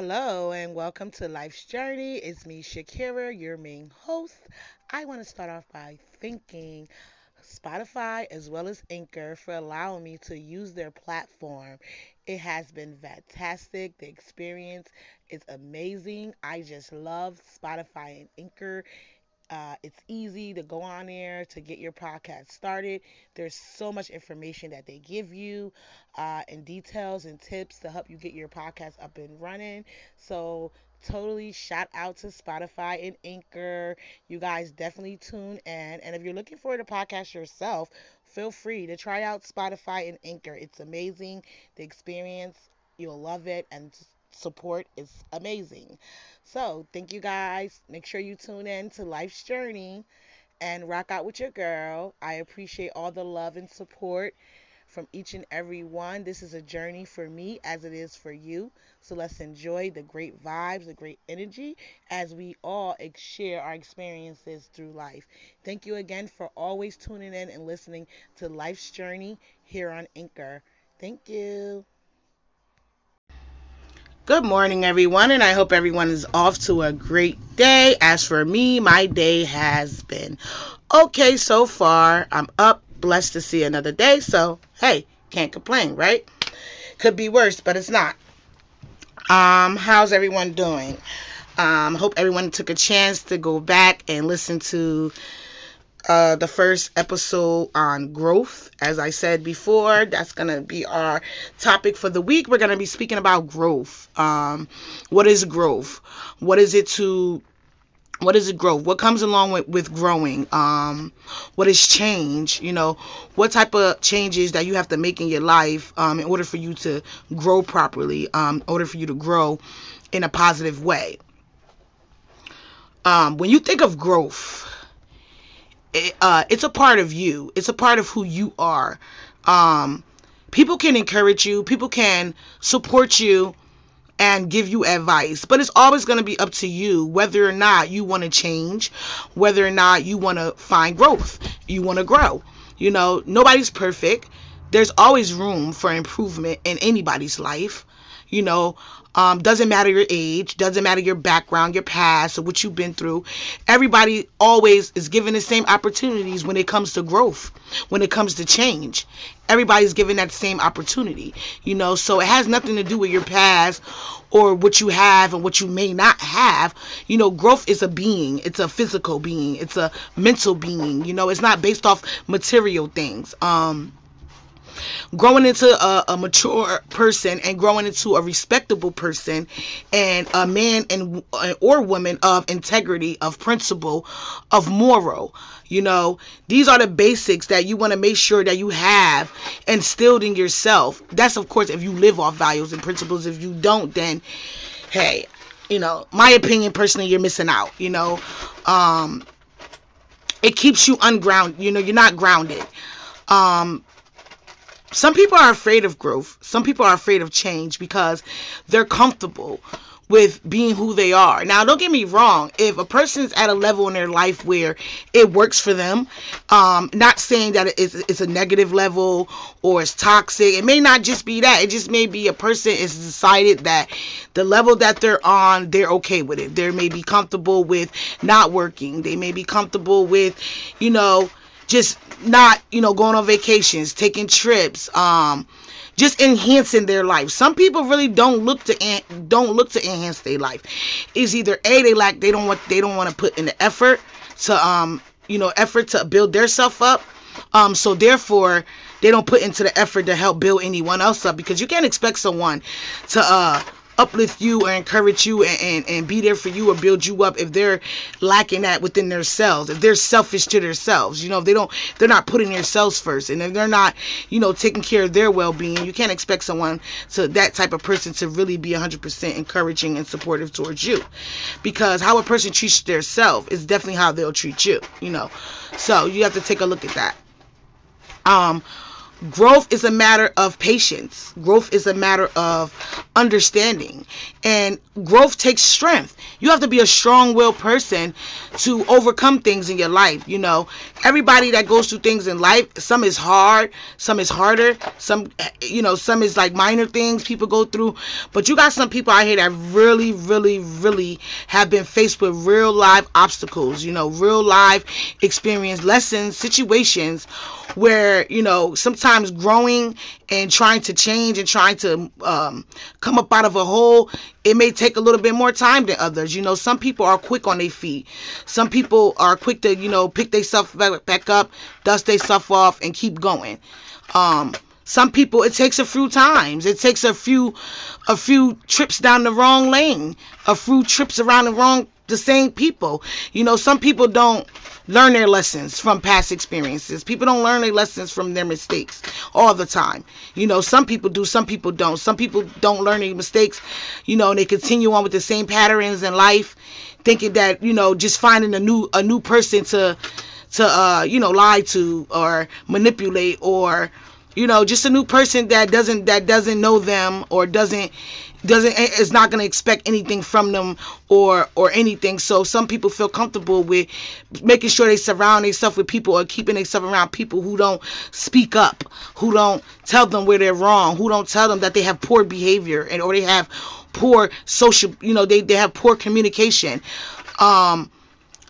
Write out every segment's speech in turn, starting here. Hello and welcome to Life's Journey. It's me, Shakera, your main host. I want to start off by thanking Spotify as well as Anchor for allowing me to use their platform. It has been fantastic. The experience is amazing. I just love Spotify and Anchor. It's easy to go on there to get your podcast started. There's so much information that they give you and details and tips to help you get your podcast up and running. So totally shout out to Spotify and Anchor. You guys definitely tune in. And if you're looking for a podcast yourself, feel free to try out Spotify and Anchor. It's amazing. The experience, you'll love it. And support is amazing. So thank you guys. Make sure you tune in to Life's Journey and rock out with your girl. I appreciate all the love and support from each and every one. This is a journey for me as it is for you. So let's enjoy the great vibes, the great energy as we all share our experiences through life. Thank you again for always tuning in and listening to Life's Journey here on Anchor. Thank you. Good morning, everyone, and I hope everyone is off to a great day. As for me, my day has been okay so far. I'm up, blessed to see another day, so hey, can't complain, right? Could be worse, but it's not. How's everyone doing? Hope everyone took a chance to go back and listen to the first episode on growth. As I said before, that's going to be our topic for the week. We're going to be speaking about growth. What is growth? What is it growth? What comes along with growing? What is change? You know, what type of changes that you have to make in your life in order for you to grow properly, in order for you to grow in a positive way. When you think of growth, it's a part of you. It's a part of who you are. People can encourage you. People can support you and give you advice. But it's always going to be up to you whether or not you want to change, whether or not you want to find growth. You want to grow. You know, nobody's perfect. There's always room for improvement in anybody's life. You know, doesn't matter your age, doesn't matter your background, your past, or what you've been through. Everybody always is given the same opportunities when it comes to growth, when it comes to change. Everybody's given that same opportunity, you know, so it has nothing to do with your past or what you have and what you may not have. You know, growth is a being. It's a physical being. It's a mental being. You know, it's not based off material things. Growing into a mature person and growing into a respectable person and a man and or woman of integrity, of principle, of moral. You know, these are the basics that you want to make sure that you have instilled in yourself. That's, of course, if you live off values and principles. If you don't, then, hey, you know, my opinion, personally, you're missing out, you know. It keeps you ungrounded. You know, you're not grounded. Some people are afraid of growth. Some people are afraid of change because they're comfortable with being who they are. Now, don't get me wrong. If a person's at a level in their life where it works for them, not saying that it's a negative level or it's toxic. It may not just be that. It just may be a person has decided that the level that they're on, they're okay with it. They may be comfortable with not working. They may be comfortable with, you know, just not, you know, going on vacations, taking trips, just enhancing their life. Some people really don't look to enhance their life. It's either A, they don't want to put in the effort to effort to build their self up. So therefore they don't put into the effort to help build anyone else up, because you can't expect someone to uplift you or encourage you and be there for you or build you up if they're lacking that within themselves, if they're selfish to themselves, you know, if they're not putting themselves first, and if they're not, you know, taking care of their well-being, you can't expect someone to, that type of person, to really be 100% encouraging and supportive towards you, because how a person treats themselves is definitely how they'll treat you, you know, so you have to take a look at that. Growth is a matter of patience. Growth is a matter of understanding. And growth takes strength. You have to be a strong-willed person to overcome things in your life. You know, everybody that goes through things in life, some is hard, some is harder, some, you know, some is like minor things people go through. But you got some people out here that really, really, really have been faced with real live obstacles, you know, real live experience, lessons, situations where, you know, sometimes growing and trying to change and trying to come up out of a hole, it may take a little bit more time than others. You know, some people are quick on their feet. Some people are quick to, you know, pick themselves back up, dust themselves off, and keep going. Some people, it takes a few times. It takes a few trips down the wrong lane, a few trips around the same people. You know, some people don't learn their lessons from past experiences. People don't learn their lessons from their mistakes all the time. You know, some people do, some people don't. Some people don't learn their mistakes, you know, and they continue on with the same patterns in life, thinking that, you know, just finding a new person to you know, lie to or manipulate, or, you know, just a new person that doesn't know them or is not going to expect anything from them or anything. So some people feel comfortable with making sure they surround themselves with people or keeping themselves around people who don't speak up, who don't tell them where they're wrong, who don't tell them that they have poor behavior or they have poor social, you know, they have poor communication.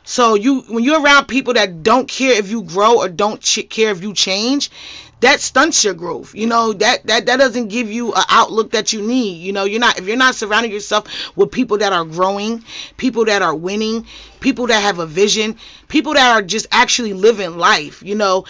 So when you're around people that don't care if you grow or don't care if you change, that stunts your growth. You know, that doesn't give you an outlook that you need. You know, if you're not surrounding yourself with people that are growing, people that are winning, people that have a vision, people that are just actually living life, you know,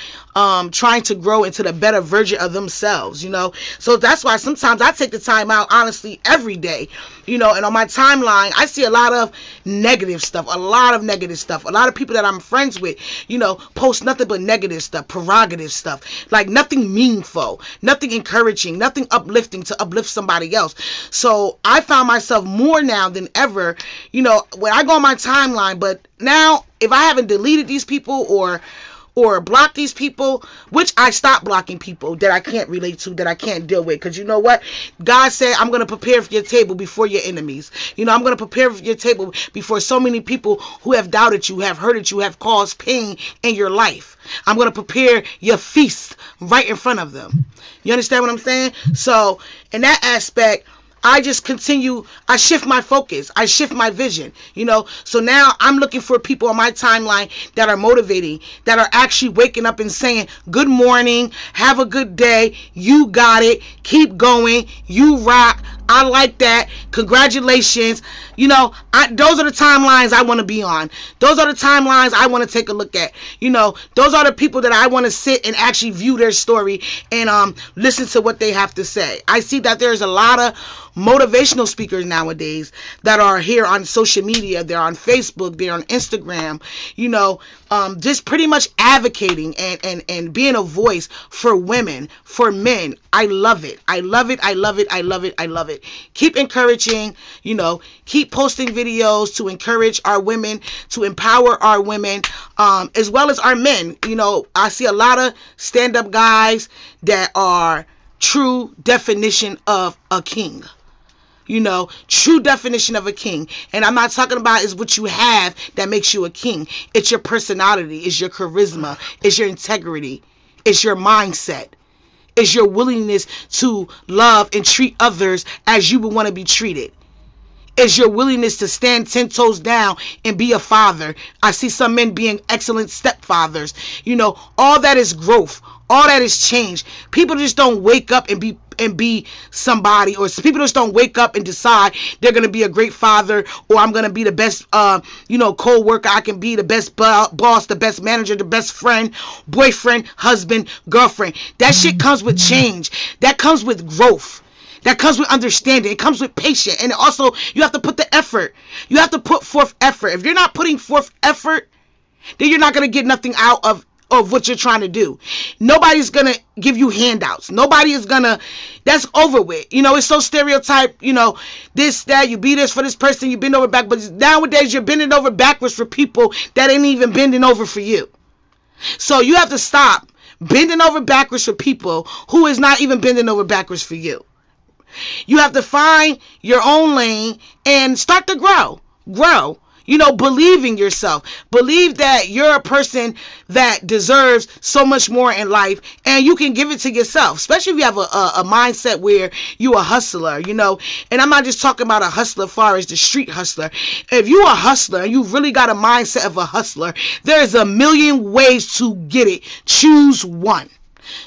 trying to grow into the better version of themselves, you know. So that's why sometimes I take the time out, honestly, every day, you know, and on my timeline, I see a lot of negative stuff. A lot of people that I'm friends with, you know, post nothing but negative stuff, prerogative stuff, like nothing meaningful, nothing encouraging, nothing uplifting to uplift somebody else. So I found myself more now than ever, you know, when I go on my timeline. But now, if I haven't deleted these people or blocked these people, which I stopped blocking people that I can't relate to, that I can't deal with, because you know what? God said, I'm going to prepare for your table before your enemies. You know, I'm going to prepare for your table before so many people who have doubted you, have hurted you, have caused pain in your life. I'm going to prepare your feast right in front of them. You understand what I'm saying? So, in that aspect, I just continue, I shift my focus, I shift my vision, you know. So now I'm looking for people on my timeline that are motivating, that are actually waking up and saying, good morning, have a good day, you got it, keep going, you rock, I like that, congratulations, you know. Those are the timelines I want to be on. Those are the timelines I want to take a look at, you know. Those are the people that I want to sit and actually view their story and listen to what they have to say. I see that there's a lot of motivational speakers nowadays that are here on social media. They're on Facebook, they're on Instagram, you know, just pretty much advocating and being a voice for women, for men. I love it. Keep encouraging, you know, keep posting videos to encourage our women, to empower our women, as well as our men. You know, I see a lot of stand-up guys that are true definition of a king. You know, true definition of a king. And I'm not talking about is what you have that makes you a king. It's your personality, it's your charisma, it's your integrity, it's your mindset, it's your willingness to love and treat others as you would want to be treated. Is your willingness to stand 10 toes down and be a father. I see some men being excellent stepfathers. You know, all that is growth. All that is change. People just don't wake up and be somebody, or people just don't wake up and decide they're going to be a great father, or I'm going to be the best, you know, co-worker. I can be the best boss, the best manager, the best friend, boyfriend, husband, girlfriend. That shit comes with change. That comes with growth. That comes with understanding. It comes with patience. And also, you have to put the effort. You have to put forth effort. If you're not putting forth effort, then you're not going to get nothing out of what you're trying to do. Nobody's going to give you handouts. Nobody is going to. That's over with. You know, it's so stereotyped. You know, this, that, you be this for this person, you bend over back. But nowadays, you're bending over backwards for people that ain't even bending over for you. So you have to stop bending over backwards for people who is not even bending over backwards for you. You have to find your own lane and start to grow. You know, believe in yourself. Believe that you're a person that deserves so much more in life, and you can give it to yourself, especially if you have a mindset where you're a hustler, you know. And I'm not just talking about a hustler as far as the street hustler. If you're a hustler, you really got a mindset of a hustler. There's a million ways to get it. Choose one.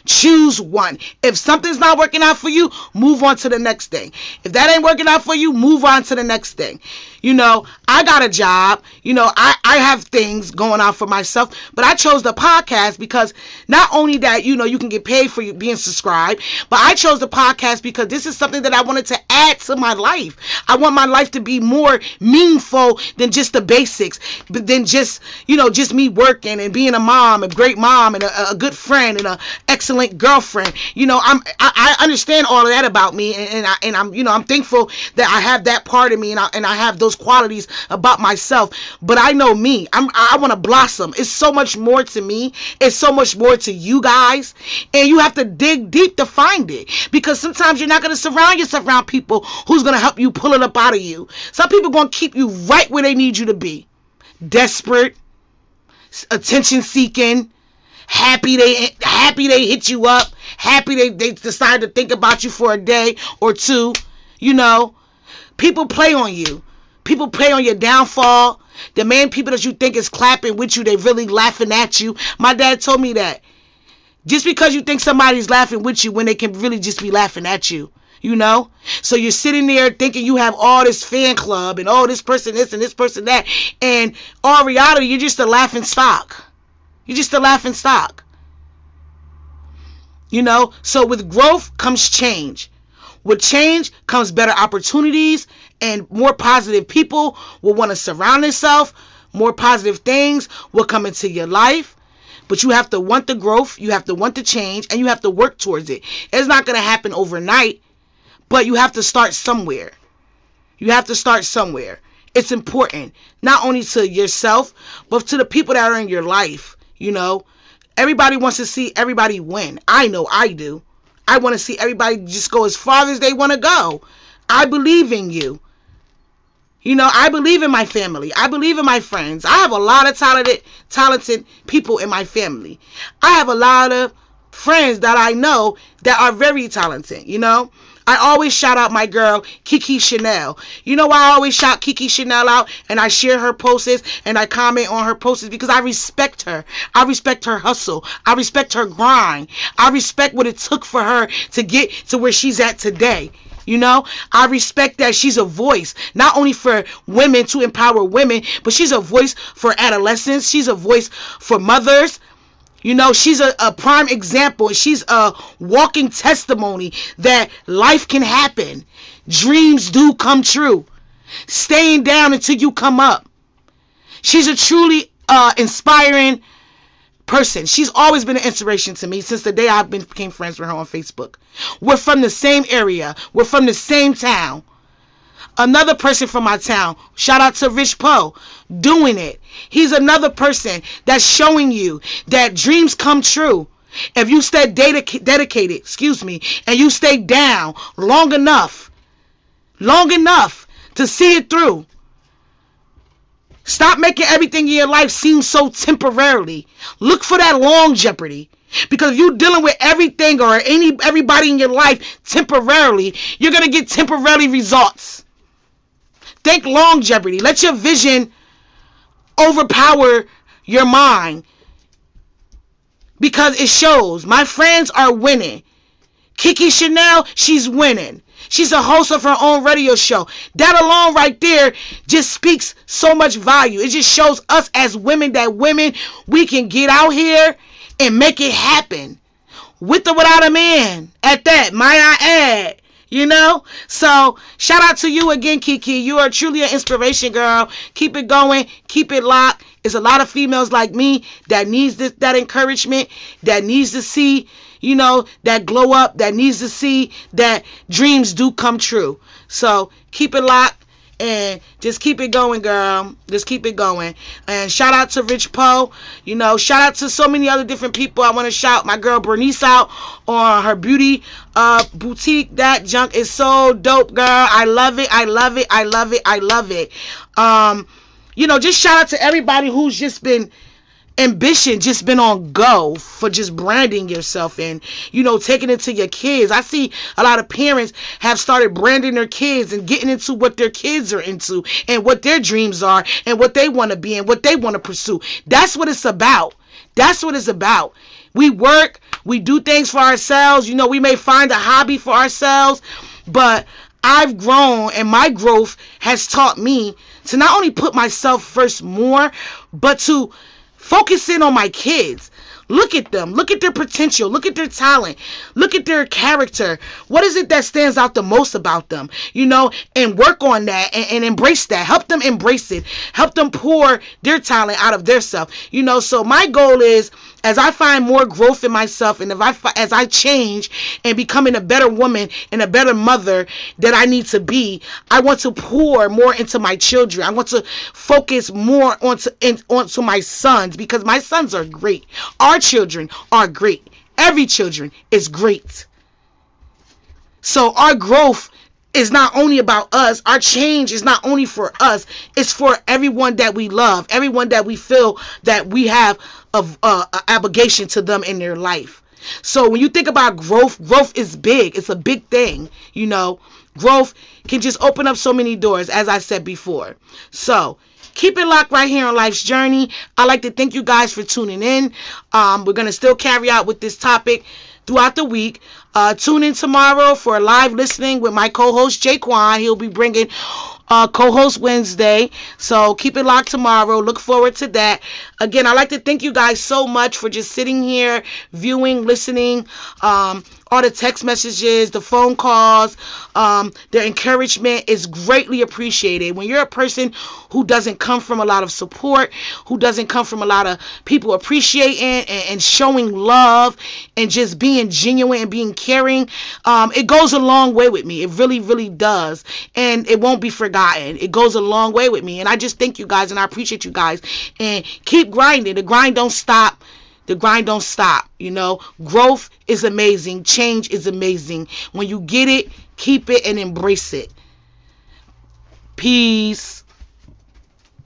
Choose one. If something's not working out for you, move on to the next thing. If that ain't working out for you, move on to the next thing. You know, I got a job. You know, I have things going on for myself, but I chose the podcast because not only that, you know, you can get paid for being subscribed, but I chose the podcast because this is something that I wanted to add to my life. I want my life to be more meaningful than just the basics, but than just, you know, just me working and being a mom, a great mom and a good friend and a excellent girlfriend. You know, I understand all of that about me, and I'm, you know, I'm thankful that I have that part of me, and I have those qualities about myself. But I know me. I want to blossom. It's so much more to me. It's so much more to you guys, and you have to dig deep to find it, because sometimes you're not going to surround yourself around people who's going to help you pull it up out of you. Some people going to keep you right where they need you to be. Desperate, attention seeking, happy they hit you up, happy they decide to think about you for a day or two. You know, people play on you. People play on your downfall. The main people that you think is clapping with you, they really laughing at you. My dad told me that. Just because you think somebody's laughing with you when they can really just be laughing at you, you know? So you're sitting there thinking you have all this fan club and all this person this and this person that. And all reality, you're just a laughing stock. You're just a laughing stock. You know? So with growth comes change. With change comes better opportunities, and more positive people will want to surround themselves. More positive things will come into your life. But you have to want the growth. You have to want the change. And you have to work towards it. It's not going to happen overnight. But you have to start somewhere. You have to start somewhere. It's important. Not only to yourself, but to the people that are in your life. You know, everybody wants to see everybody win. I know I do. I want to see everybody just go as far as they want to go. I believe in you. You know, I believe in my family. I believe in my friends. I have a lot of talented people in my family. I have a lot of friends that I know that are very talented, you know. I always shout out my girl, Kiki Chanel. You know why I always shout Kiki Chanel out, and I share her posts and I comment on her posts? Because I respect her. I respect her hustle. I respect her grind. I respect what it took for her to get to where she's at today. You know, I respect that she's a voice, not only for women, to empower women, but she's a voice for adolescents. She's a voice for mothers. You know, she's a prime example. She's a walking testimony that life can happen. Dreams do come true. Staying down until you come up. She's a truly inspiring person. She's always been an inspiration to me since the day I became friends with her on Facebook. We're from the same area. We're from the same town. Another person from my town, shout out to Rich Poe, doing it. He's another person that's showing you that dreams come true. If you stay dedicated, and you stay down long enough to see it through. Stop making everything in your life seem so temporarily. Look for that long jeopardy. Because if you're dealing with everything or everybody in your life temporarily, you're going to get temporary results. Think long jeopardy. Let your vision overpower your mind, because it shows. My friends are winning. Kiki Chanel, she's winning. She's a host of her own radio show. That alone right there just speaks so much value. It just shows us as women that we can get out here and make it happen, with or without a man at that, might I add. You know, so shout out to you again, Kiki. You are truly an inspiration, girl. Keep it going. Keep it locked. It's a lot of females like me that needs this, that encouragement, that needs to see, you know, that glow up, that needs to see that dreams do come true. So keep it locked. And just keep it going, girl. Just keep it going. And shout out to Rich Poe. You know, shout out to so many other different people. I want to shout my girl Bernice out on her beauty boutique. That junk is so dope, girl. I love it. I love it. I love it. I love it. You know, just shout out to everybody who's just been ambition, just been on go for just branding yourself and, you know, taking it to your kids. I see a lot of parents have started branding their kids and getting into what their kids are into and what their dreams are and what they want to be and what they want to pursue. That's what it's about. That's what it's about. We work, we do things for ourselves. You know, we may find a hobby for ourselves, but I've grown and my growth has taught me to not only put myself first more, but to focus in on my kids. Look at them. Look at their potential. Look at their talent. Look at their character. What is it that stands out the most about them? You know, and work on that and embrace that. Help them embrace it. Help them pour their talent out of their self. You know, so my goal is, as I find more growth in myself and as I change and becoming a better woman and a better mother that I need to be, I want to pour more into my children. I want to focus more onto my sons, because my sons are great. Our children are great. Every children is great. So our growth is not only about us. Our change is not only for us. It's for everyone that we love, everyone that we feel that we have of obligation to them in their life. So when you think about growth is big. It's a big thing. You know, growth can just open up so many doors, as I said before. So keep it locked right here on Life's Journey. I'd like to thank you guys for tuning in. We're going to still carry out with this topic throughout the week. Tune in tomorrow for live listening with my co-host Jaquan. He'll be bringing co-host Wednesday. So keep it locked tomorrow. Look forward to that. Again, I'd like to thank you guys so much for just sitting here, viewing, listening, all the text messages, the phone calls, their encouragement is greatly appreciated. When you're a person who doesn't come from a lot of support, who doesn't come from a lot of people appreciating and showing love and just being genuine and being caring, it goes a long way with me. It really, really does. And it won't be forgotten. It goes a long way with me, and I just thank you guys and I appreciate you guys, and keep grinding. The grind don't stop. You know, growth is amazing, change is amazing. When you get it, keep it and embrace it. Peace.